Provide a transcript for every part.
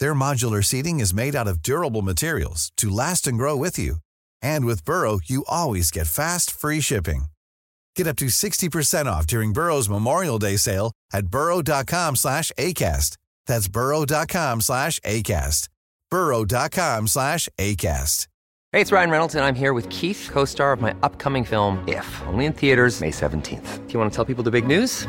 Their modular seating is made out of durable materials to last and grow with you. And with Burrow, you always get fast, free shipping. Get up to 60% off during Burrow's Memorial Day sale at burrow.com/ACAST. That's burrow.com/ACAST. burrow.com/ACAST. Hey, it's Ryan Reynolds, and I'm here with Keith, co-star of my upcoming film, If, only in theaters May 17th. Do you want to tell people the big news?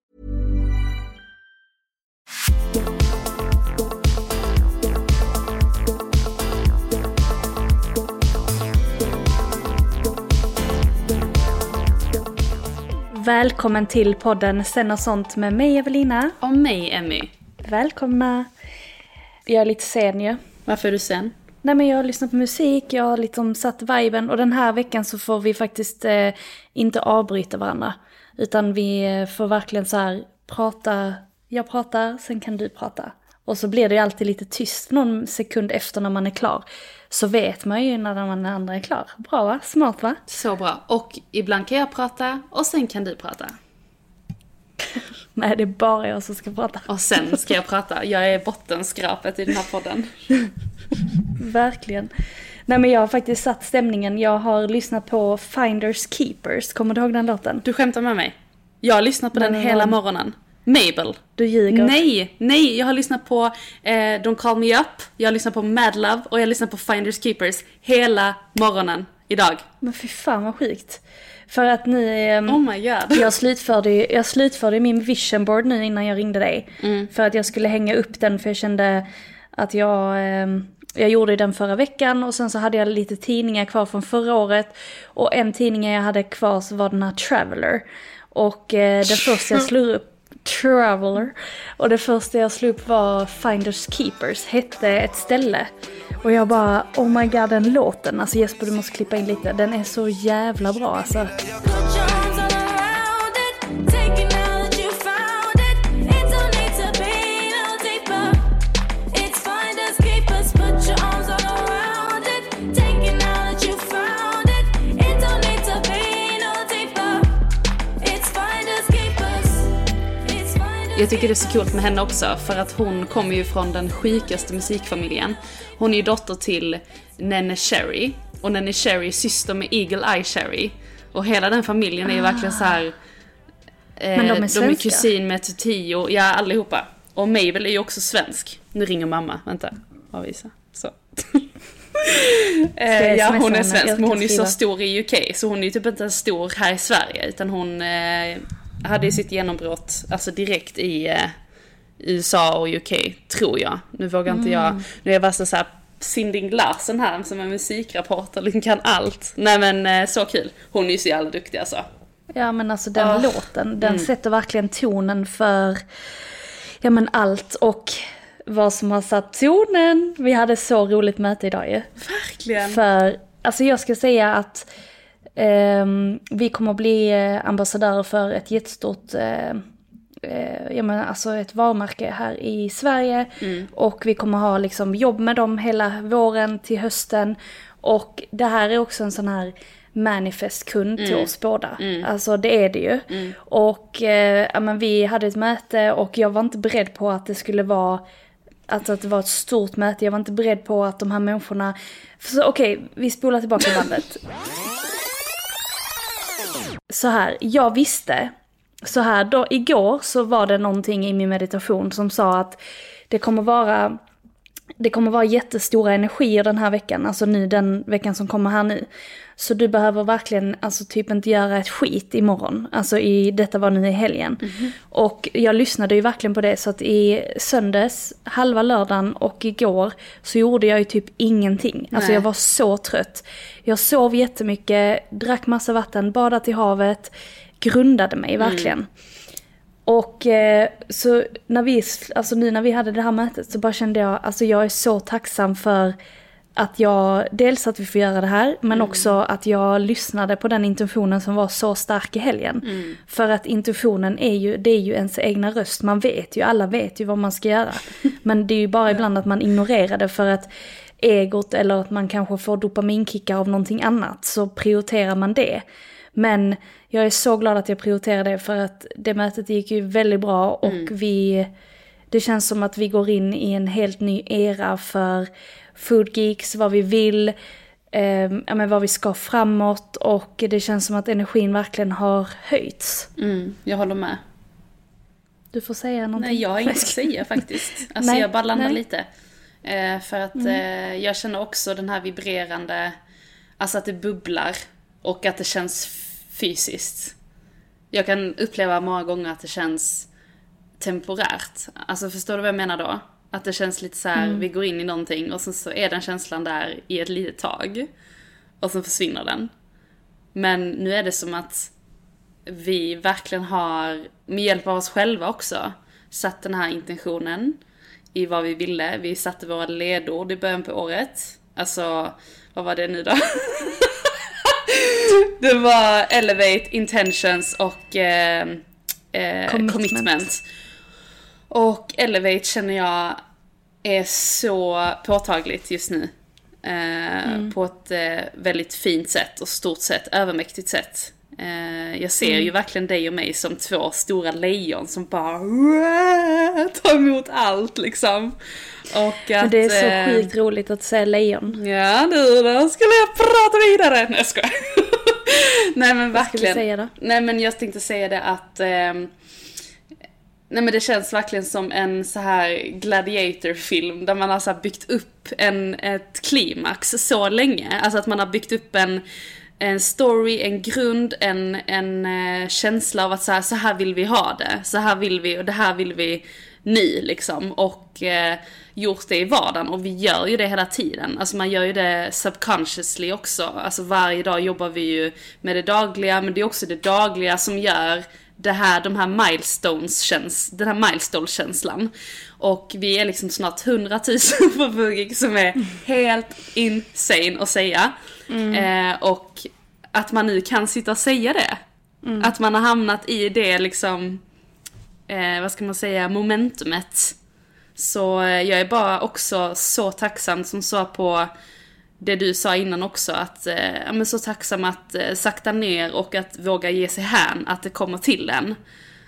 Välkommen till podden Sen och sånt med mig Evelina. Och mig Emmy. Välkomna. Jag är lite sen ju. Varför är du sen? Nej, men jag har lyssnat på musik, jag har liksom satt viben. Och den här veckan så får vi faktiskt inte avbryta varandra. Utan vi får verkligen så här prata, jag pratar, sen kan du prata. Och så blir det ju alltid lite tyst någon sekund efter när man är klar. Så vet man ju när den andra är klar. Bra va? Smart va? Så bra. Och ibland kan jag prata och sen kan du prata. Nej, det är bara jag som ska prata. Och sen ska jag prata. Jag är bottenskrapet i den här podden. Verkligen. Nej, men jag har faktiskt satt stämningen. Jag har lyssnat på Finders Keepers. Kommer du ihåg den låten? Du skämtar med mig. Jag har lyssnat på den hela morgonen. Mabel. Du ljuger. Nej, jag har lyssnat på Don't Call Me Up. Jag har lyssnat på Mad Love. Och jag har lyssnat på Finders Keepers hela morgonen idag. Men fy fan vad sjukt. För att ni... oh my god. Jag slutförde min vision board nu innan jag ringde dig. Mm. För att jag skulle hänga upp den. För jag kände att jag gjorde den förra veckan. Och sen så hade jag lite tidningar kvar från förra året. Och en tidning jag hade kvar så var den här Traveller. Och den första jag slog upp. Traveller. Och det första jag slog upp var Finders Keepers hette ett ställe. Och jag bara, oh my god, den låten. Alltså Jesper, du måste klippa in lite. Den är så jävla bra alltså. Jag tycker det är så kul med henne också, för att hon kommer ju från den sjukaste musikfamiljen. Hon är ju dotter till Neneh Cherry, och Neneh Cherry är syster med Eagle Eye Cherry. Och hela den familjen är ju verkligen så här. Men de är kusin med Tio, ja allihopa. Och Mabel är ju också svensk. Nu ringer mamma, vänta, avvisa. Så. Ja, hon är svensk, men hon är ju så stor i UK. Så hon är ju typ inte stor här i Sverige, utan hon... hade ju sitt genombrott alltså direkt i USA och UK, tror jag. Nu vågar inte jag. Nu är jag bara så här Cindy Glassen här som är musikrapport, liksom kan allt. Nej, men så kul. Hon är ju så jävla duktig alltså. Ja, men alltså den låten, den sätter verkligen tonen för ja men allt och vad som har satt tonen. Vi hade så roligt möte idag ju. Verkligen. För alltså jag ska säga att vi kommer att bli ambassadörer för ett jättestort jag menar, alltså ett varumärke här i Sverige och vi kommer ha liksom jobb med dem hela våren till hösten, och det här är också en sån här manifestkund till oss båda. Alltså det är det ju. Och men vi hade ett möte och jag var inte beredd på att det skulle vara att det var ett stort möte. Jag var inte beredd på att de här människorna... Okej, vi spolar tillbaka bandet. Så här, jag visste så här då, igår så var det någonting i min meditation som sa att det kommer vara Det kommer vara jättestora energier den här veckan, alltså nu den veckan som kommer här nu. Så du behöver verkligen alltså typ inte göra ett skit imorgon, alltså i, detta var nu i helgen. Mm-hmm. Och jag lyssnade ju verkligen på det, så att i söndags, halva lördagen och igår så gjorde jag ju typ ingenting. Nej. Alltså jag var så trött. Jag sov jättemycket, drack massa vatten, badade i havet, grundade mig verkligen. Mm. Och så när vi, alltså nu när vi hade det här mötet så bara kände jag, alltså jag är så tacksam för att jag, dels att vi får göra det här, men också att jag lyssnade på den intuitionen som var så stark i helgen. Mm. För att intuitionen är ju, det är ju ens egna röst, man vet ju, alla vet ju vad man ska göra. Men det är ju bara ibland att man ignorerar det för att egot, eller att man kanske får dopaminkickar av någonting annat, så prioriterar man det. Men jag är så glad att jag prioriterade det, för att det mötet gick ju väldigt bra och det känns som att vi går in i en helt ny era för Fugiq, vad vi vill, men vad vi ska framåt, och det känns som att energin verkligen har höjts. Mm, jag håller med. Du får säga någonting. Nej, jag har inget att säga faktiskt. Alltså nej, jag ballandar lite. För att jag känner också den här vibrerande, alltså att det bubblar. Och att det känns fysiskt. Jag kan uppleva många gånger att det känns temporärt. Alltså förstår du vad jag menar då? Att det känns lite så här, vi går in i någonting och sen så är den känslan där i ett litet tag. Och sen försvinner den. Men nu är det som att vi verkligen har, med hjälp av oss själva också, satt den här intentionen i vad vi ville. Vi satte våra ledord i början på året. Alltså, vad var det nu då? Det var elevate, intentions och commitment. Och elevate känner jag är så påtagligt just nu. På ett väldigt fint sätt och stort sätt, övermäktigt sätt. Jag ser ju verkligen dig och mig som två stora lejon som bara tar emot allt liksom. Och att, det är så sjukt roligt att säga lejon. Ja, nu då skulle jag prata vidare. Nej, jag skojar. Nej, men verkligen. Säga då? Nej, men jag tänkte säga det att nej, men det känns verkligen som en så här gladiatorfilm där man har så här byggt upp ett klimax så länge. Alltså att man har byggt upp en story, en grund, en känsla av att så här vill vi ha det. Så här vill vi, och det här vill vi nu liksom. Och gjort det i vardagen, och vi gör ju det hela tiden. Alltså man gör ju det subconsciously också. Alltså varje dag jobbar vi ju med det dagliga, men det är också det dagliga som gör de här den här milestone-känslan. Och vi är liksom snart 100 000 på Fugiq, som är helt insane att säga. Och att man nu kan sitta och säga det. Att man har hamnat i det liksom, vad ska man säga, momentumet. Så jag är bara också så tacksam, som sa på det du sa innan också, att men så tacksam att sakta ner och att våga ge sig hän, att det kommer till en.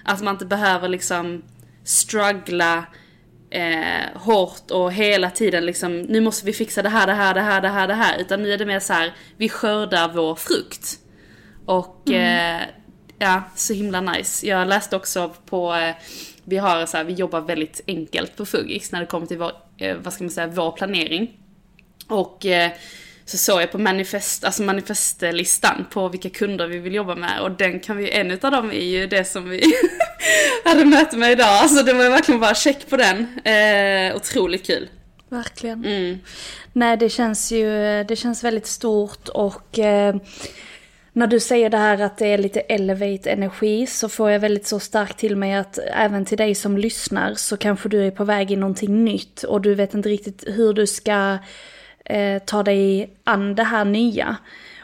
Att man inte behöver liksom struggla hårt och hela tiden liksom, nu måste vi fixa det här, utan nu är det mer så här, vi skördar vår frukt. Och ja, så himla nice. Jag läste också på vi har så här, vi jobbar väldigt enkelt på Fugiq när det kommer till vår planering. Och så såg jag på manifestlistan på vilka kunder vi vill jobba med, och en av dem är ju det som vi hade möte med idag. Alltså det var verkligen bara check på den. Otroligt kul. Verkligen. Nej, det känns väldigt stort. Och när du säger det här att det är lite elevate-energi, så får jag väldigt så starkt till mig att även till dig som lyssnar, så kanske du är på väg i någonting nytt och du vet inte riktigt hur du ska ta dig an det här nya.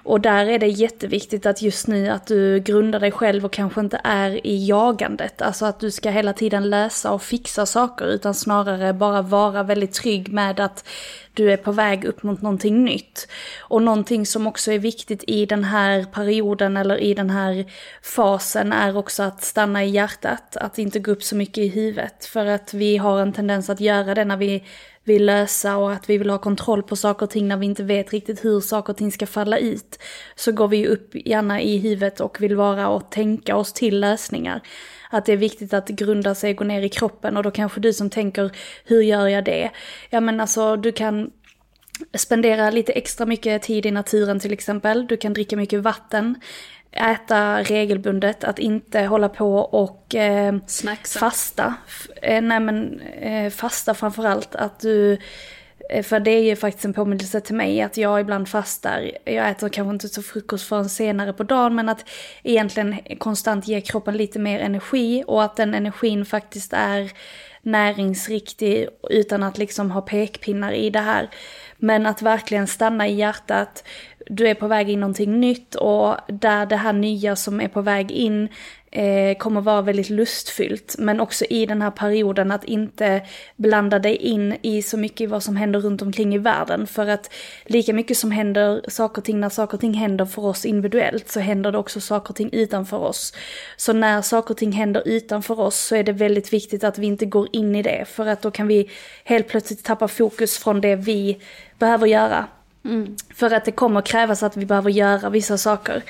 Och där är det jätteviktigt att just nu att du grundar dig själv och kanske inte är i jagandet. Alltså att du ska hela tiden lösa och fixa saker, utan snarare bara vara väldigt trygg med att du är på väg upp mot någonting nytt. Och någonting som också är viktigt i den här perioden eller i den här fasen är också att stanna i hjärtat. Att inte gå upp så mycket i huvudet, för att vi har en tendens att göra det när vi vill lösa och att vi vill ha kontroll på saker och ting. När vi inte vet riktigt hur saker och ting ska falla ut, så går vi upp gärna i huvudet och vill vara och tänka oss till lösningar. att det är viktigt att grunda sig och gå ner i kroppen. Och då kanske du som tänker, hur gör jag det? Ja, men alltså, du kan spendera lite extra mycket tid i naturen till exempel. Du kan dricka mycket vatten. Äta regelbundet, att inte hålla på och fasta. Fasta framförallt. Att du, för det är ju faktiskt en påminnelse till mig att jag ibland fastar. Jag äter kanske inte så frukost förrän senare på dagen, men att egentligen konstant ge kroppen lite mer energi och att den energin faktiskt är näringsriktig utan att liksom ha pekpinnar i det här. Men att verkligen stanna i hjärtat. Du är på väg in någonting nytt och där det här nya som är på väg in kommer vara väldigt lustfyllt. Men också i den här perioden att inte blanda dig in i så mycket vad som händer runt omkring i världen. För att lika mycket som händer saker och ting när saker och ting händer för oss individuellt så händer det också saker och ting utanför oss. Så när saker och ting händer utanför oss så är det väldigt viktigt att vi inte går in i det. För att då kan vi helt plötsligt tappa fokus från det vi behöver göra. Mm. För att det kommer krävas att vi behöver göra vissa saker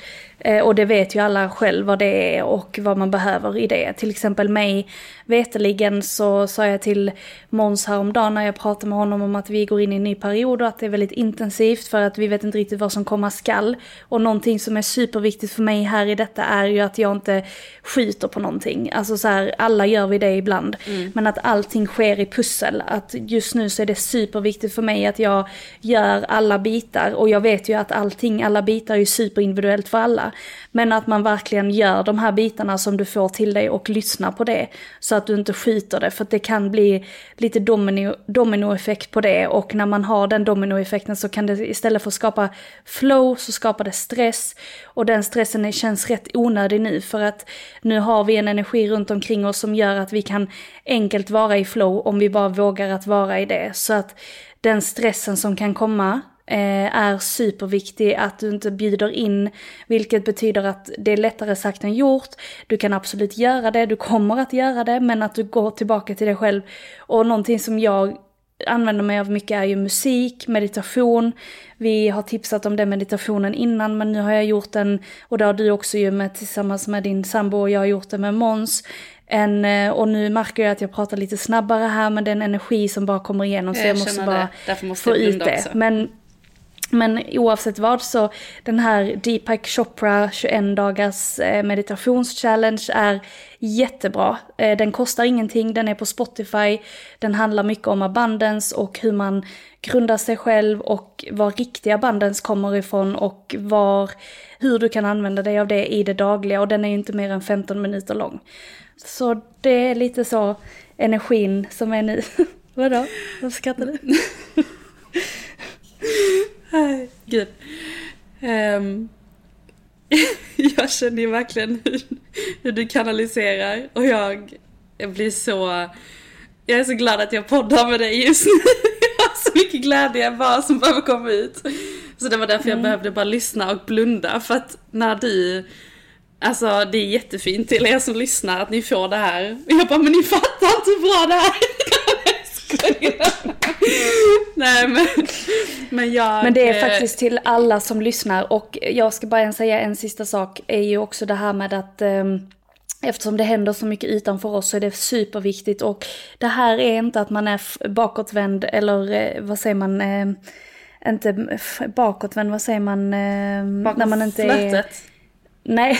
och det vet ju alla själv vad det är och vad man behöver i det. Till exempel mig veteligen så sa jag till Måns häromdagen när jag pratade med honom om att vi går in i en ny period och att det är väldigt intensivt för att vi vet inte riktigt vad som komma skall. Och någonting som är superviktigt för mig här i detta är ju att jag inte skjuter på någonting. Alltså så här, alla gör vi det ibland. Mm. Men att allting sker i pussel. Att just nu så är det superviktigt för mig att jag gör alla bitar och jag vet ju att alla bitar är ju superindividuellt för alla, men att man verkligen gör de här bitarna som du får till dig och lyssnar på det så att du inte skiter det, för att det kan bli lite dominoeffekt på det och när man har den dominoeffekten så kan det istället för att skapa flow så skapar det stress och den stressen känns rätt onödig nu för att nu har vi en energi runt omkring oss som gör att vi kan enkelt vara i flow om vi bara vågar att vara i det, så att den stressen som kan komma är superviktig att du inte bjuder in, vilket betyder att det är lättare sagt än gjort. Du kan absolut göra det, du kommer att göra det, men att du går tillbaka till dig själv. Och någonting som jag använder mig av mycket är ju musik, meditation. Vi har tipsat om den meditationen innan, men nu har jag gjort den, och det har du också ju med tillsammans med din sambo, och jag har gjort det med Måns. Och nu märker jag att jag pratar lite snabbare här, men det är en energi som bara kommer igenom, så jag måste bara få ut det. Men oavsett vad, så den här Deepak Chopra 21 dagars meditationschallenge är jättebra. Den kostar ingenting, den är på Spotify. Den handlar mycket om abundance och hur man grundar sig själv och var riktiga abundance kommer ifrån och hur du kan använda dig av det i det dagliga. Och den är ju inte mer än 15 minuter lång. Så det är lite så energin som är nu. Vadå? Varför skrattar du? Gud. Jag känner ju verkligen hur du kanaliserar. Och jag blir så... Jag är så glad att jag poddar med dig just nu. Jag har så mycket glädje bara som behöver komma ut. Så det var därför jag behövde bara lyssna och blunda. För att när du... Alltså det är jättefint till er som lyssnar att ni får det här. Jag bara, men ni fattar inte hur bra det här är. Nej, men det är faktiskt till alla som lyssnar. Och jag ska bara säga en sista sak är ju också det här med att eftersom det händer så mycket utanför oss så är det superviktigt. Och det här är inte att man är bakåtvänd eller vad säger man, inte bakåtvänd, vad säger man, när man inte är... Nej.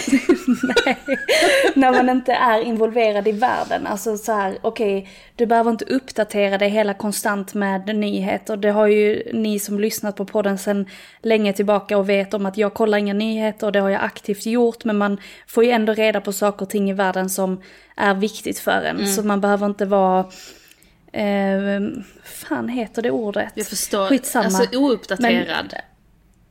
När man inte är involverad i världen. Alltså så här, okej, du behöver inte uppdatera dig hela konstant med nyheter. Det har ju ni som lyssnat på podden sedan länge tillbaka och vet om att jag kollar inga nyheter och det har jag aktivt gjort. Men man får ju ändå reda på saker och ting i världen som är viktigt för en. Mm. Så man behöver inte vara... fan heter det ordet? Jag förstår. Skitsamma. Alltså ouppdaterad.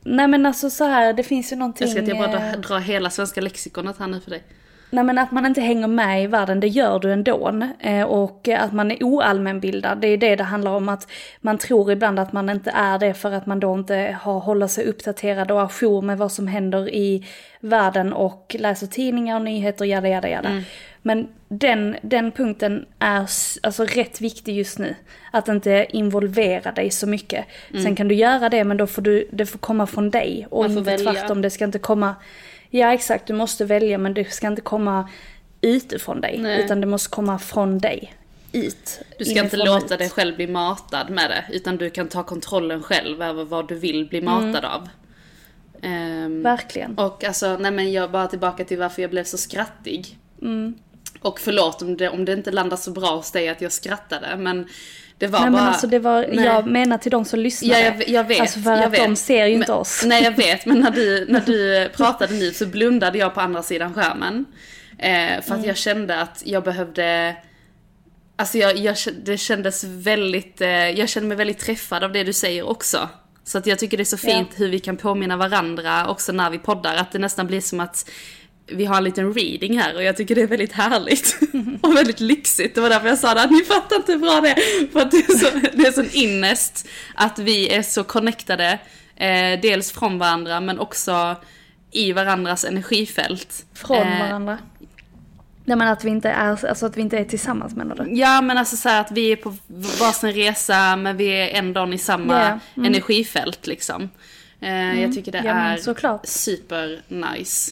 Nej men alltså så här, det finns ju någonting... Jag ska bara dra hela svenska lexikonet här nu för dig. Nej men att man inte hänger med i världen, det gör du ändå. Och att man är oallmänbildad, det är det handlar om. Att man tror ibland att man inte är det för att man då inte håller sig uppdaterad och ajour med vad som händer i världen och läser tidningar och nyheter och jada. Mm. Men den punkten är alltså rätt viktig just nu. Att inte involvera dig så mycket. Mm. Sen kan du göra det, men då får det får komma från dig. Och inte tvärtom, det ska inte komma... Ja exakt, du måste välja, men det ska inte komma utifrån dig. Nej. Utan det måste komma från dig. Du ska inte låta dig själv bli matad med det, utan du kan ta kontrollen själv över vad du vill bli matad av. Verkligen. Och alltså, nej men jag bara tillbaka till varför jag blev så skrattig. Och förlåt om det inte landar så bra hos dig att jag skrattade, men det var nej, bara... Men alltså det var, jag menar till de som lyssnade. Ja, jag vet. Alltså för att de ser ju inte oss. Nej, jag vet. Men när du pratade nu så blundade jag på andra sidan skärmen. För att jag kände att jag behövde... Alltså jag kände mig väldigt träffad av det du säger också. Så att jag tycker det är så fint hur vi kan påminna varandra också när vi poddar. Att det nästan blir som att vi har en liten reading här. Och jag tycker det är väldigt härligt och väldigt lyxigt. Det var därför jag sa det, att ni fattar inte hur bra det är. För att det är sån innest att vi är så connectade. Dels från varandra men också i varandras energifält. Från varandra. Nej, men att vi inte är, alltså att vi inte är tillsammans med någon. Ja, men alltså så här att vi är på varsin resa men vi är ändå i samma energifält liksom. Jag tycker det är super nice.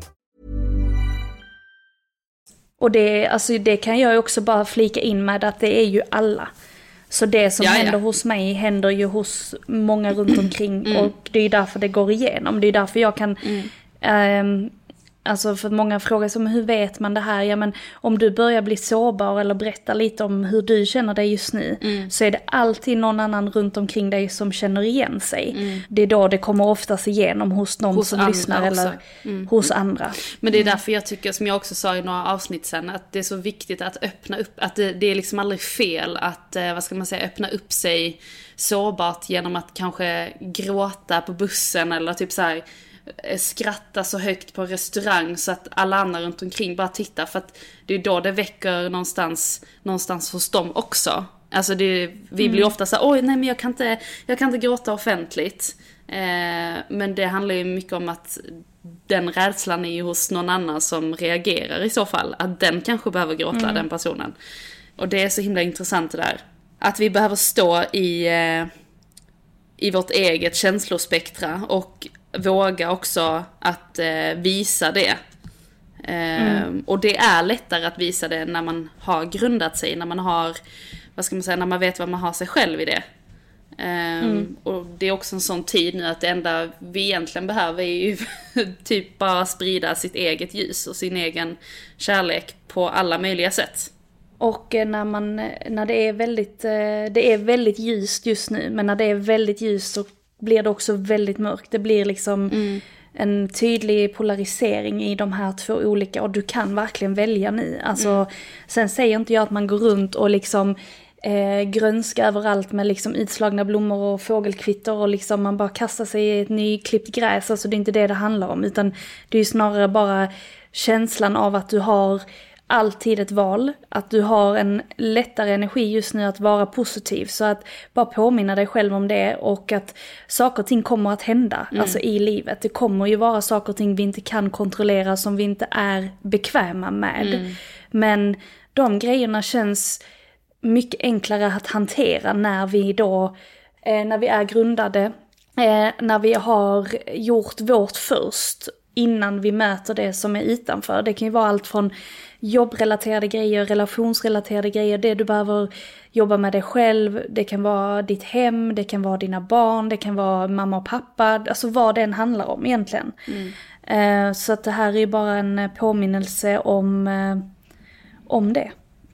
Och det kan jag också bara flika in med att det är ju alla. Så det som händer hos mig händer ju hos många runt omkring. Och det är därför det går igenom. Det är därför jag kan... Alltså för många frågar som hur vet man det här? Ja, men om du börjar bli sårbar eller berätta lite om hur du känner dig just nu så är det alltid någon annan runt omkring dig som känner igen sig. Det är då det kommer oftast igenom hos någon hos som lyssnar också. Eller hos andra. Men det är därför jag tycker, som jag också sa i några avsnitt sen, att det är så viktigt att öppna upp, att det är liksom aldrig fel att, vad ska man säga, öppna upp sig sårbart genom att kanske gråta på bussen eller typ så här skratta så högt på restaurang så att alla andra runt omkring bara tittar, för att det är då det väcker någonstans hos dem också. Alltså vi blir ofta så här, oj nej men jag kan inte gråta offentligt. Men det handlar ju mycket om att den rädslan är ju hos någon annan som reagerar i så fall, att den kanske behöver gråta, den personen. Och det är så himla intressant det där. Att vi behöver stå i vårt eget känslospektra och våga också att visa det. Och det är lättare att visa det när man har grundat sig, när man har, vad ska man säga, när man vet vad man har sig själv i det. Och det är också en sån tid nu att det enda vi egentligen behöver är ju typ bara sprida sitt eget ljus och sin egen kärlek på alla möjliga sätt. Och när det är väldigt ljust just nu, men när det är väldigt ljust så blir det också väldigt mörkt. Det blir liksom en tydlig polarisering i de här två olika. Och du kan verkligen välja nu. Alltså, sen säger inte jag att man går runt och liksom grönska överallt med liksom utslagna blommor och fågelkvitter och liksom man bara kastar sig i ett nyklippt gräs. Alltså det är inte det handlar om. Utan det är ju snarare bara känslan av att du har alltid ett val, att du har en lättare energi just nu att vara positiv, så att bara påminna dig själv om det och att saker och ting kommer att hända, alltså i livet. Det kommer ju vara saker och ting vi inte kan kontrollera, som vi inte är bekväma med. Men de grejerna känns mycket enklare att hantera när vi är grundade, när vi har gjort vårt först innan vi möter det som är utanför. Det kan ju vara allt från jobbrelaterade grejer, relationsrelaterade grejer, det du behöver jobba med dig själv, det kan vara ditt hem, det kan vara dina barn, det kan vara mamma och pappa, alltså vad den handlar om egentligen. Så att det här är ju bara en påminnelse om det,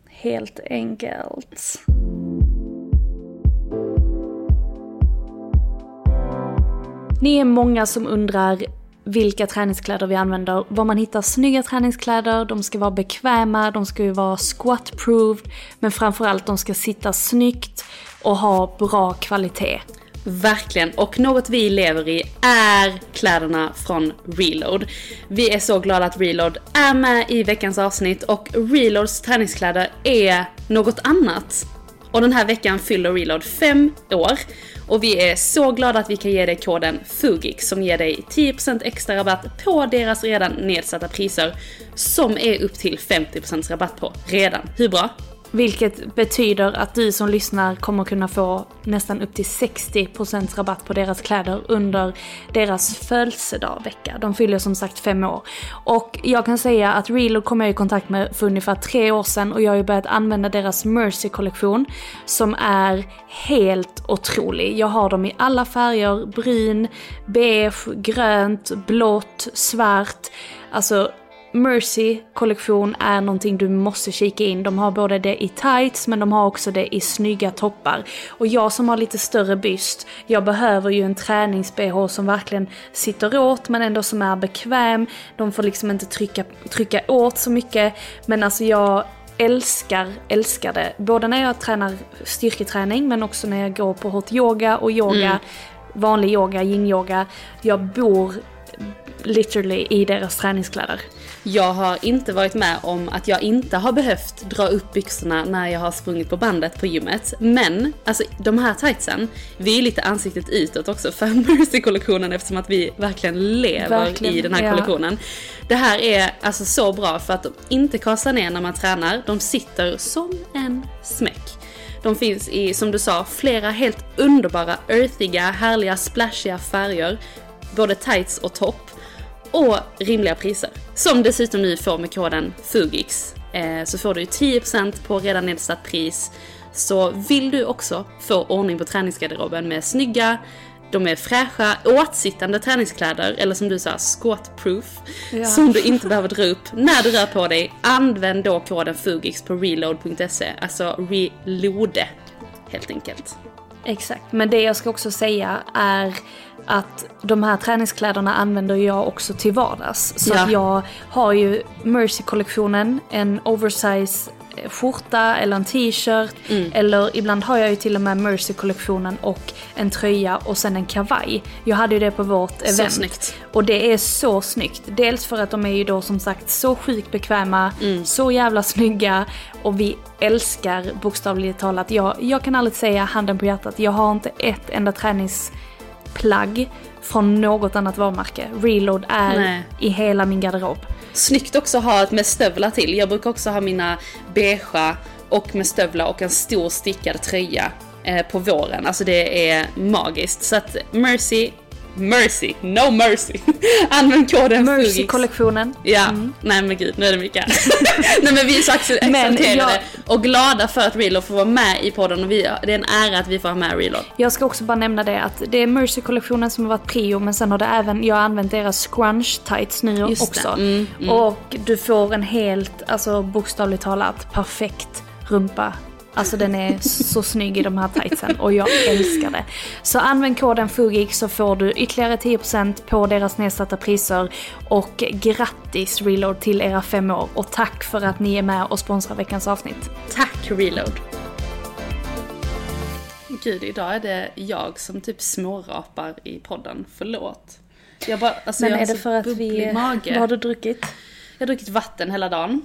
helt enkelt. Ni är många som undrar vilka träningskläder vi använder, var man hittar snygga träningskläder. De ska vara bekväma, de ska ju vara squat-proofed, men framförallt de ska sitta snyggt och ha bra kvalitet. Verkligen, och något vi lever i är kläderna från Reload. Vi är så glada att Reload är med i veckans avsnitt, och Reloads träningskläder är något annat. Och den här veckan fyller Reload 5 år, och vi är så glada att vi kan ge dig koden Fugiq som ger dig 10% extra rabatt på deras redan nedsatta priser, som är upp till 50% rabatt på redan. Hur bra? Vilket betyder att du som lyssnar kommer kunna få nästan upp till 60% rabatt på deras kläder under deras födelsedagvecka. De fyller som sagt 5 år. Och jag kan säga att Reload kom jag i kontakt med för ungefär 3 år sedan, och jag har ju börjat använda deras Mercy-kollektion som är helt otrolig. Jag har dem i alla färger, brun, beige, grönt, blått, svart, alltså... Mercy-kollektion är någonting du måste kika in. De har både det i tights, men de har också det i snygga toppar. Och jag som har lite större byst, jag behöver ju en träningsbh som verkligen sitter åt, men ändå som är bekväm. De får liksom inte trycka åt så mycket. Men alltså jag älskar det. Både när jag tränar styrketräning, men också när jag går på hot yoga och yoga, vanlig yoga, yin yoga. Jag bor literally i deras träningskläder. Jag har inte varit med om att jag inte har behövt dra upp byxorna när jag har sprungit på bandet på gymmet. Men, alltså de här tightsen, vi är lite ansiktet utåt också för Mercy-kollektionen, eftersom att vi verkligen lever i den här kollektionen. Det här är alltså så bra för att de inte kasar ner när man tränar. De sitter som en smäck. De finns i, som du sa, flera helt underbara, earthiga, härliga, splashiga färger. Både tights och topp. Och rimliga priser. Som dessutom nu får med koden Fugiq. Så får du 10% på redan nedsatt pris. Så vill du också få ordning på träningsgarderoben med snygga, de är fräscha, åtsittande träningskläder. Eller som du sa, squat-proof. Ja. Som du inte behöver dra upp när du rör på dig. Använd då koden Fugiq på reload.se. Alltså reload, helt enkelt. Exakt, men det jag ska också säga är att de här träningskläderna använder jag också till vardags. Så att jag har ju Mercy-kollektionen, en oversize skjorta eller en t-shirt, eller ibland har jag ju till och med Mercy-kollektionen och en tröja och sen en kavaj. Jag hade ju det på vårt event. Snyggt. Och det är så snyggt. Dels för att de är ju då som sagt så sjukt bekväma, så jävla snygga, och vi älskar bokstavligt talat. Jag kan aldrig säga handen på hjärtat, jag har inte ett enda träningsplagg från något annat varumärke. Reload är i hela min garderob. Snyggt också att ha ett med stövlar till. Jag brukar också ha mina beige och med stövlar och en stor stickad tröja på våren. Alltså det är magiskt. Så att Mercy. Använd koden Mercy-kollektionen. Ja, nej men gud, nu är det mycket. Nej men vi är så exalterade och glada för att Reload får vara med i podden, och det är en ära att vi får ha med Reload. Jag ska också bara nämna det, att det är Mercy-kollektionen som har varit prio, men sen har det även, jag har använt deras scrunch tights nu också. Och du får en helt, alltså bokstavligt talat, perfekt rumpa. Alltså den är så snygg i de här tightsen, och jag älskar det. Så använd koden Fugiq så får du ytterligare 10% på deras nedsatta priser. Och grattis Reload till era 5 år. Och tack för att ni är med och sponsrar veckans avsnitt. Tack Reload. Gud, idag är det jag som typ smårapar i podden. Förlåt. Jag bara, alltså, men jag är det för att vi... mage. Vad har du druckit? Jag har druckit vatten hela dagen.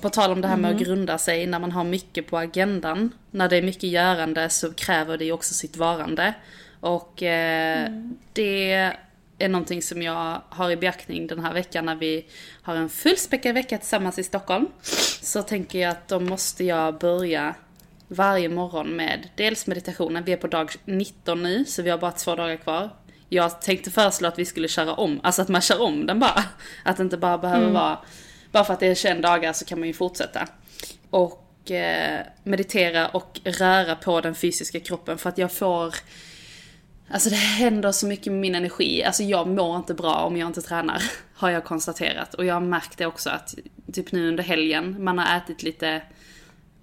På tal om det här med att grunda sig, när man har mycket på agendan, när det är mycket görande, så kräver det också sitt varande. Och det är någonting som jag har i beaktning den här veckan, när vi har en fullspäckad vecka tillsammans i Stockholm. Så tänker jag att då måste jag börja varje morgon med dels meditationen. Vi är på dag 19 nu, så vi har bara 2 dagar kvar. Jag tänkte föreslå att vi skulle köra om. Alltså att man kör om den bara. Att det inte bara behöver vara... Bara för att det är 21 dagar så kan man ju fortsätta. Och meditera och röra på den fysiska kroppen. För att jag får... Alltså det händer så mycket med min energi. Alltså jag mår inte bra om jag inte tränar. Har jag konstaterat. Och jag har märkt det också att typ nu under helgen. Man har ätit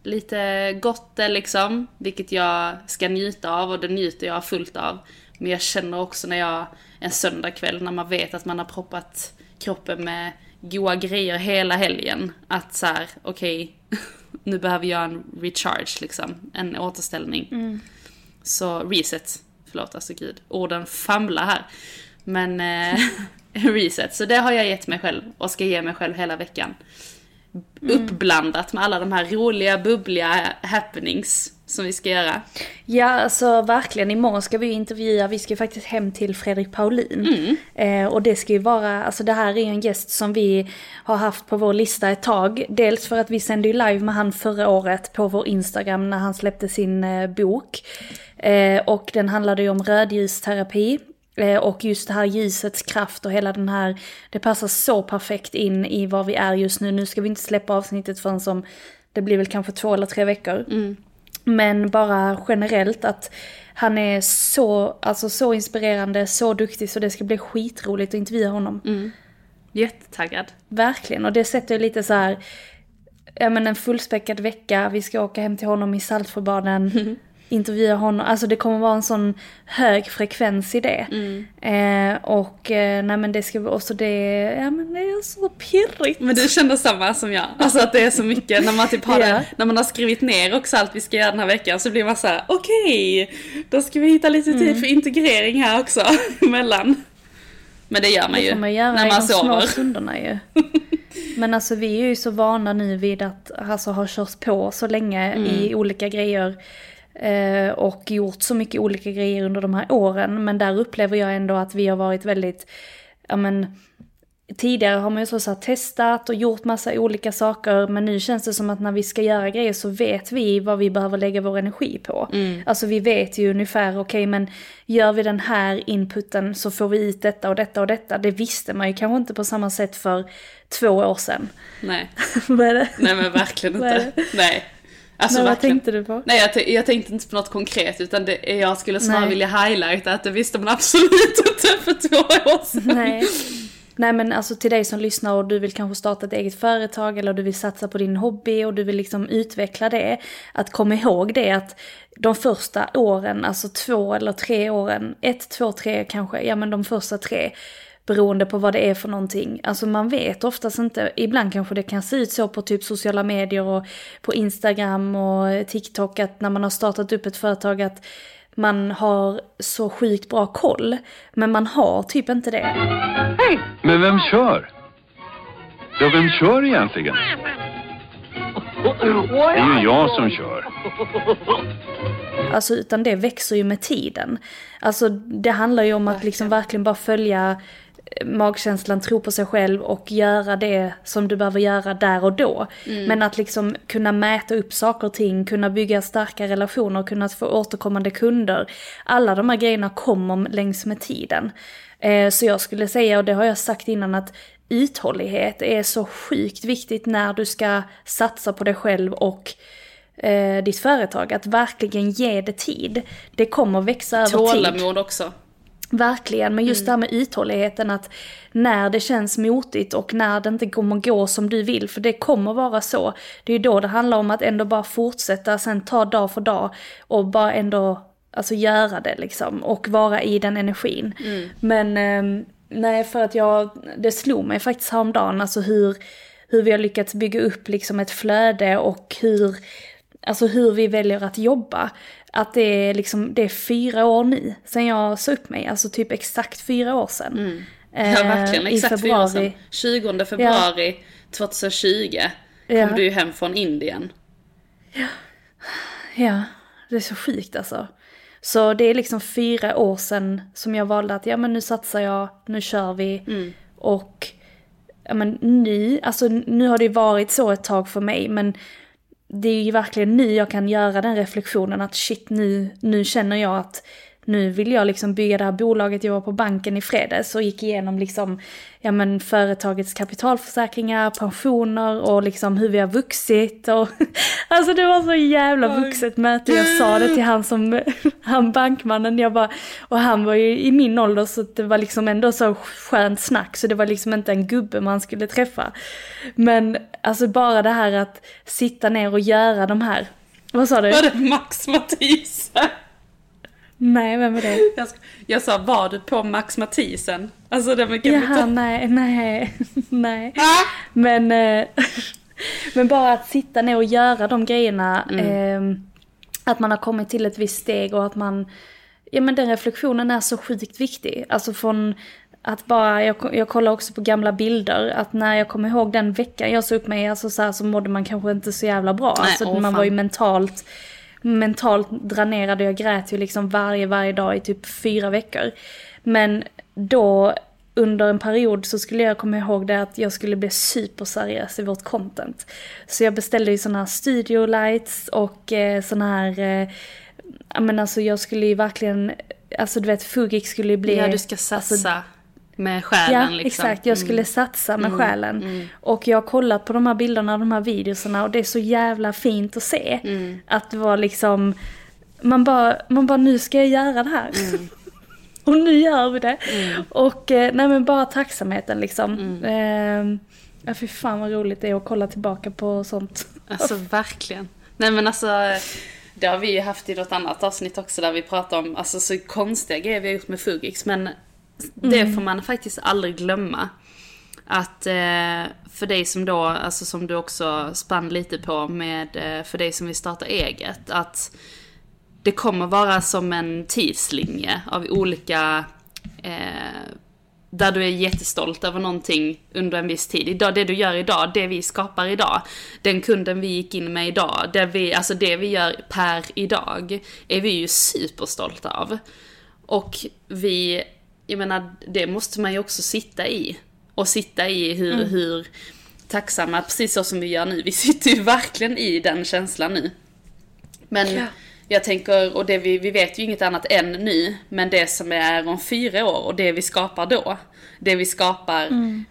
lite gott liksom. Vilket jag ska njuta av. Och det njuter jag fullt av. Men jag känner också när jag en söndagkväll när man vet att man har proppat kroppen med goda grejer hela helgen att så här okej, nu behöver jag en recharge liksom, en återställning. Så reset, förlåt alltså gud, orden famlar här. Men reset, så det har jag gett mig själv och ska ge mig själv hela veckan. Uppblandat med alla de här roliga, bubbliga happenings som vi ska göra. Ja, alltså verkligen. Imorgon ska vi intervjua. Vi ska ju faktiskt hem till Fredrik Paulin. Och det ska ju vara... Alltså det här är ju en gäst som vi har haft på vår lista ett tag. Dels för att vi sände ju live med han förra året på vår Instagram när han släppte sin bok. Och den handlade ju om rödljusterapi. Och just det här ljusets kraft och hela den här... Det passar så perfekt in i var vi är just nu. Nu ska vi inte släppa avsnittet förrän som... Det blir väl kanske 2 eller 3 veckor. Men bara generellt att han är så inspirerande, så duktig, så det ska bli skitroligt att intervjua honom. Jättetaggad. Verkligen, och det sätter ju lite så här, ja men en fullspäckad vecka, vi ska åka hem till honom i Saltsjöbaden, intervjua honom, alltså det kommer vara en sån hög frekvens i det. Nej men det ska också det, ja men det är så pirrigt. Men du känner samma som jag, alltså att det är så mycket när man typ har det, när man har skrivit ner också allt vi ska göra den här veckan så blir man så här: okej, då ska vi hitta lite tid för integrering här också mellan. Men det gör man ju när man sover. Stunderna ju. Men alltså vi är ju så vana nu vid att alltså ha kört på så länge i olika grejer. Och gjort så mycket olika grejer under de här åren, men där upplever jag ändå att vi har varit väldigt, ja men tidigare har man ju så här testat och gjort massa olika saker, men nu känns det som att när vi ska göra grejer så vet vi vad vi behöver lägga vår energi på. Alltså vi vet ju ungefär, okej, men gör vi den här inputen så får vi ut detta och detta och detta. Det visste man ju kanske inte på samma sätt för 2 år sedan. Nej. Vad är det? Nej men verkligen inte. Nej. Alltså, men vad tänkte du på? Nej, jag tänkte inte på något konkret, utan jag skulle snarare vilja highlighta att det visste man absolut inte för 2 år sedan. Nej, men alltså till dig som lyssnar och du vill kanske starta ett eget företag eller du vill satsa på din hobby och du vill liksom utveckla det, att komma ihåg det att de första åren, alltså 2 eller 3 åren, 1, 2, 3 kanske, ja men de första 3 beroende på vad det är för någonting. Alltså man vet oftast inte. Ibland kanske det kan se ut så på typ sociala medier och på Instagram och TikTok att när man har startat upp ett företag att man har så sjukt bra koll. Men man har typ inte det. Hej! Men vem kör? Ja, vem kör egentligen? Det är ju jag som kör. Alltså utan det växer ju med tiden. Alltså det handlar ju om att liksom verkligen bara följa magkänslan, tro på sig själv och göra det som du behöver göra där och då. Men att liksom kunna mäta upp saker och ting, kunna bygga starka relationer, kunna få återkommande kunder. Alla de här grejerna kommer längs med tiden. Så jag skulle säga, och det har jag sagt innan, att uthållighet är så sjukt viktigt när du ska satsa på dig själv och ditt företag. Att verkligen ge det tid. Det kommer växa över tid. Tålamod också. Verkligen, men just det här med uthålligheten, att när det känns motigt och när det inte kommer gå som du vill, för det kommer vara så, det är ju då det handlar om att ändå bara fortsätta, sen ta dag för dag och bara ändå alltså göra det liksom och vara i den energin. Men nej, för att det slog mig faktiskt häromdagen, alltså hur vi har lyckats bygga upp liksom ett flöde och hur vi väljer att jobba. Att det är liksom, det är 4 år nu sen jag sa upp mig, alltså typ exakt 4 år sedan. Ja, verkligen, exakt 4 år sedan. 20 februari 2020 kom du ju hem från Indien. Ja, det är så sjukt alltså. Så det är liksom 4 år sedan som jag valde att ja men nu satsar jag, nu kör vi. Och ja men nu har det varit så ett tag för mig, men det är ju verkligen nu jag kan göra den reflektionen att shit, nu känner jag att nu vill jag liksom bygga det här bolaget. Jag var på banken i fredags och gick igenom liksom, ja, men företagets kapitalförsäkringar, pensioner och liksom hur vi har vuxit. Och alltså det var så jävla vuxet möte. Jag sa det till han som, han bankmannen, jag bara, och han var ju i min ålder så det var liksom ändå så skönt snack. Så det var liksom inte en gubbe man skulle träffa. Men alltså bara det här att sitta ner och göra de här. Vad sa du? Var det Max Mathisen? Nej, vem är det? Jag sa, var du på Max Mathisen? Alltså det var jaha, nej. Ah! Men bara att sitta ner och göra de grejerna. Att man har kommit till ett visst steg och att man... Ja, men den reflektionen är så sjukt viktig. Alltså från... Att bara, jag kollar också på gamla bilder, att när jag kommer ihåg den veckan jag såg upp mig, alltså så här, så mådde man kanske inte så jävla bra. Nej, alltså, man var ju mentalt dränerad och jag grät ju liksom varje dag i typ 4 veckor. Men då under en period så skulle jag komma ihåg det att jag skulle bli superseriös i vårt content. Så jag beställde ju såna här studio lights och såna här, men alltså jag skulle ju verkligen, alltså du vet, Fugiq skulle ju bli... Ja, du ska satsa. Alltså, med själen, ja, liksom. Exakt, jag skulle satsa med själen. Och jag har kollat på de här bilderna, de här videorna, och det är så jävla fint att se att det var liksom man bara nu ska jag göra det här. Och nu gör vi det. Och nej, men bara tacksamheten liksom. Ja, för fan vad roligt det är att kolla tillbaka på sånt. Alltså verkligen. Nej, men alltså det har vi ju haft i något annat avsnitt också där vi pratar om alltså så konstiga grejer vi har gjort med Fugiq, men det får man faktiskt aldrig glömma. Att för dig som då, alltså som du också spann lite på med, för dig som vill starta eget, att det kommer vara som en tidslinje av olika där du är jättestolt över någonting under en viss tid. Idag, det du gör idag, det vi skapar idag, den kunden vi gick in med idag, alltså det vi gör per idag är vi ju superstolta av. Och jag menar, det måste man ju också sitta i. Och sitta i hur tacksamma, precis så som vi gör nu. Vi sitter ju verkligen i den känslan nu. Men jag tänker, och det vi vet ju inget annat än nu, men det som är om 4 år och det vi skapar då. Det vi skapar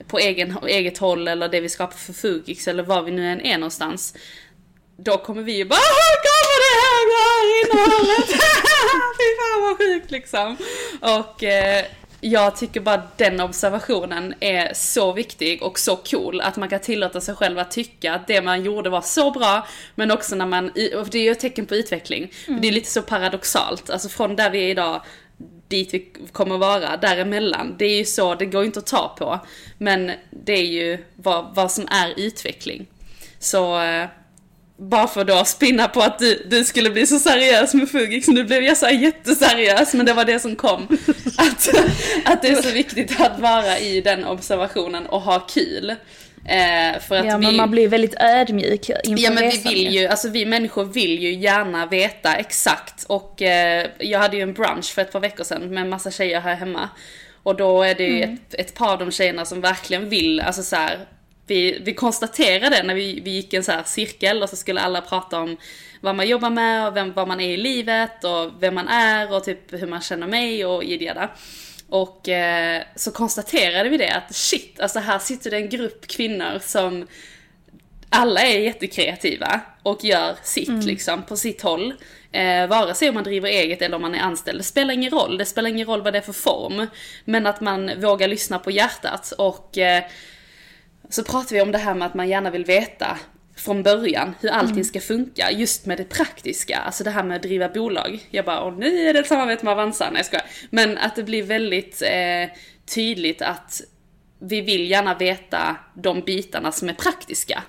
på eget håll, eller det vi skapar för Fugiq, eller var vi nu än är någonstans. Då kommer vi ju bara, hur kommer det här innehållet? Fy fan vad sjukt liksom. Och... jag tycker bara den observationen är så viktig och så cool att man kan tillåta sig själv att tycka att det man gjorde var så bra, men också när man, och det är ju ett tecken på utveckling. Det är lite så paradoxalt, alltså från där vi är idag dit vi kommer vara däremellan, det är ju så, det går inte att ta på, men det är ju vad som är utveckling. Så bara för då spinna på att du skulle bli så seriös med Fugiq, så nu blev jag så jätteseriös, men det var det som kom. Att det är så viktigt att vara i den observationen och ha kul. För att men man blir väldigt ödmjuk inför men vi vill ju, alltså vi människor vill ju gärna veta exakt. Och jag hade ju en brunch för ett par veckor sedan med en massa tjejer här hemma. Och då är det ju ett par av de tjejerna som verkligen vill, alltså så här. Vi konstaterade när vi gick en så här cirkel och så skulle alla prata om vad man jobbar med och vad man är i livet och vem man är och typ hur man känner mig och idéerna. Och så konstaterade vi det att shit, alltså här sitter det en grupp kvinnor som alla är jättekreativa och gör sitt liksom på sitt håll. Vare sig om man driver eget eller om man är anställd, det spelar ingen roll. Det spelar ingen roll vad det är för form, men att man vågar lyssna på hjärtat. Och så pratar vi om det här med att man gärna vill veta från början hur allting ska funka, just med det praktiska, alltså det här med att driva bolag. Jag bara, åh nej, är det ett samarbete med Avanza? Nej, jag skojar. Men att det blir väldigt tydligt att vi vill gärna veta de bitarna som är praktiska.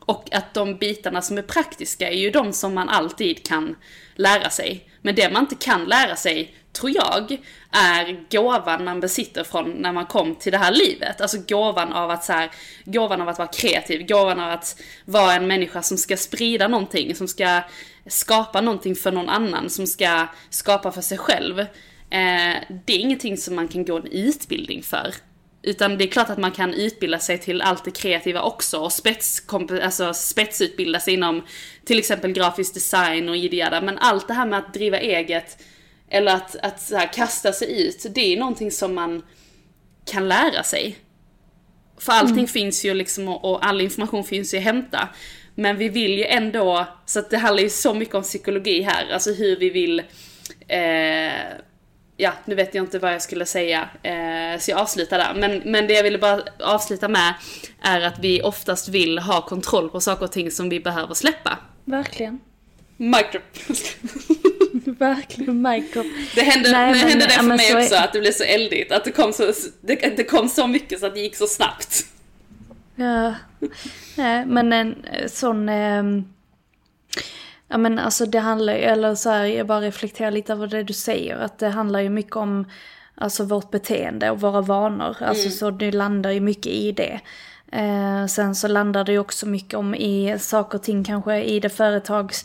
Och att de bitarna som är praktiska är ju de som man alltid kan lära sig. Men det man inte kan lära sig, tror jag, är gåvan man besitter från när man kom till det här livet. Alltså gåvan av att vara kreativ, gåvan av att vara en människa som ska sprida någonting, som ska skapa någonting för någon annan, som ska skapa för sig själv. Det är ingenting som man kan gå en utbildning för. Utan det är klart att man kan utbilda sig till allt det kreativa också och spetsutbilda sig inom till exempel grafisk design och idéer. Men allt det här med att driva eget Eller att så här, kasta sig ut. Det är någonting som man kan lära sig. För allting finns ju liksom, och all information finns ju att hämta. Men vi vill ju ändå, så att det handlar ju så mycket om psykologi här. Alltså hur vi vill, ja nu vet jag inte vad jag skulle säga, så jag avslutar där. Men det jag ville bara avsluta med är att vi oftast vill ha kontroll på saker och ting som vi behöver släppa. Verkligen. Mic drop. Verkligen mic drop. Det hände, det för mig också att det blev så eldigt. Att det kom så mycket så att det gick så snabbt. Ja, nej, men en sån, ja men alltså det handlar ju, eller så här, jag bara reflekterar lite över det du säger, att det handlar ju mycket om alltså vårt beteende och våra vanor, alltså så det landar ju mycket i det. Sen så landar det ju också mycket om i saker och ting kanske i det företags,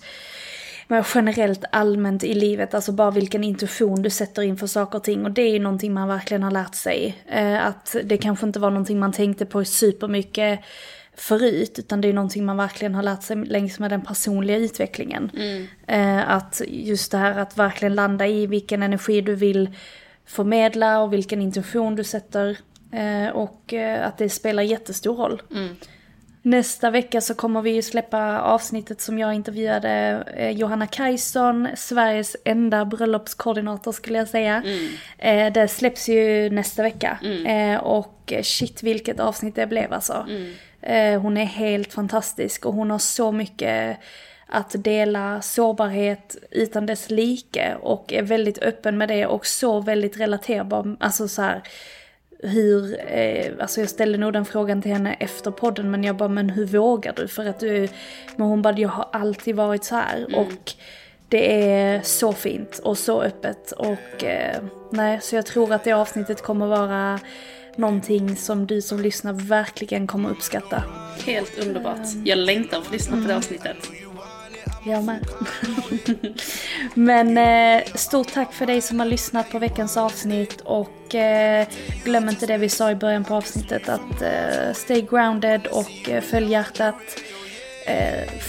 men generellt allmänt i livet, alltså bara vilken intuition du sätter in för saker och ting. Och det är ju någonting man verkligen har lärt sig, att det kanske inte var någonting man tänkte på supermycket förut, utan det är någonting man verkligen har lärt sig längs med den personliga utvecklingen. Att just det här att verkligen landa i vilken energi du vill förmedla och vilken intuition du sätter, och att det spelar jättestor roll. Nästa vecka så kommer vi ju släppa avsnittet som jag intervjuade Johanna Kajsson, Sveriges enda bröllopskoordinator skulle jag säga. Det släpps ju nästa vecka. Och shit vilket avsnitt det blev alltså. Hon är helt fantastisk och hon har så mycket att dela, sårbarhet utan dess like, och är väldigt öppen med det och så väldigt relaterbar. Alltså så här, hur, alltså jag ställde nog den frågan till henne efter podden, men jag bara, men hur vågar du? För att du, men hon bara, jag har alltid varit så här. Och det är så fint och så öppet, och nej, så jag tror att det avsnittet kommer vara någonting som du som lyssnar verkligen kommer uppskatta. Helt underbart, jag längtar att lyssna på det avsnittet. Jag med. Men stort tack för dig som har lyssnat på veckans avsnitt, och glöm inte det vi sa i början på avsnittet, att stay grounded och följ hjärtat.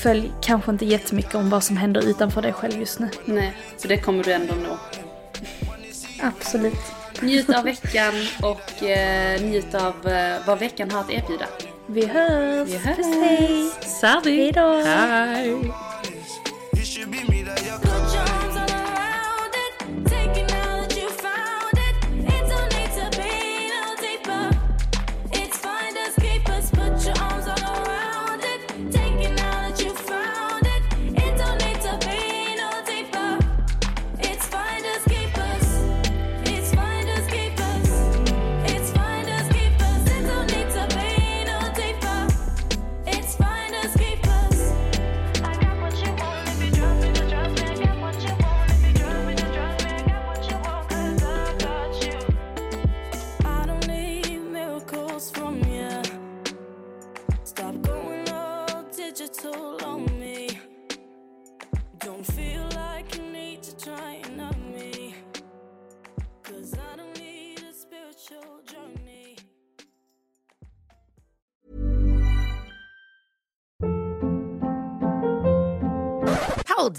Följ kanske inte jättemycket om vad som händer utanför dig själv just nu. Nej, för det kommer du ändå nå. Absolut. Njut av veckan och njut av vad veckan har att erbjuda. Vi hörs. Puss, hej. Sorry. Hej då. Hej. Should be me that you're controlling. Hold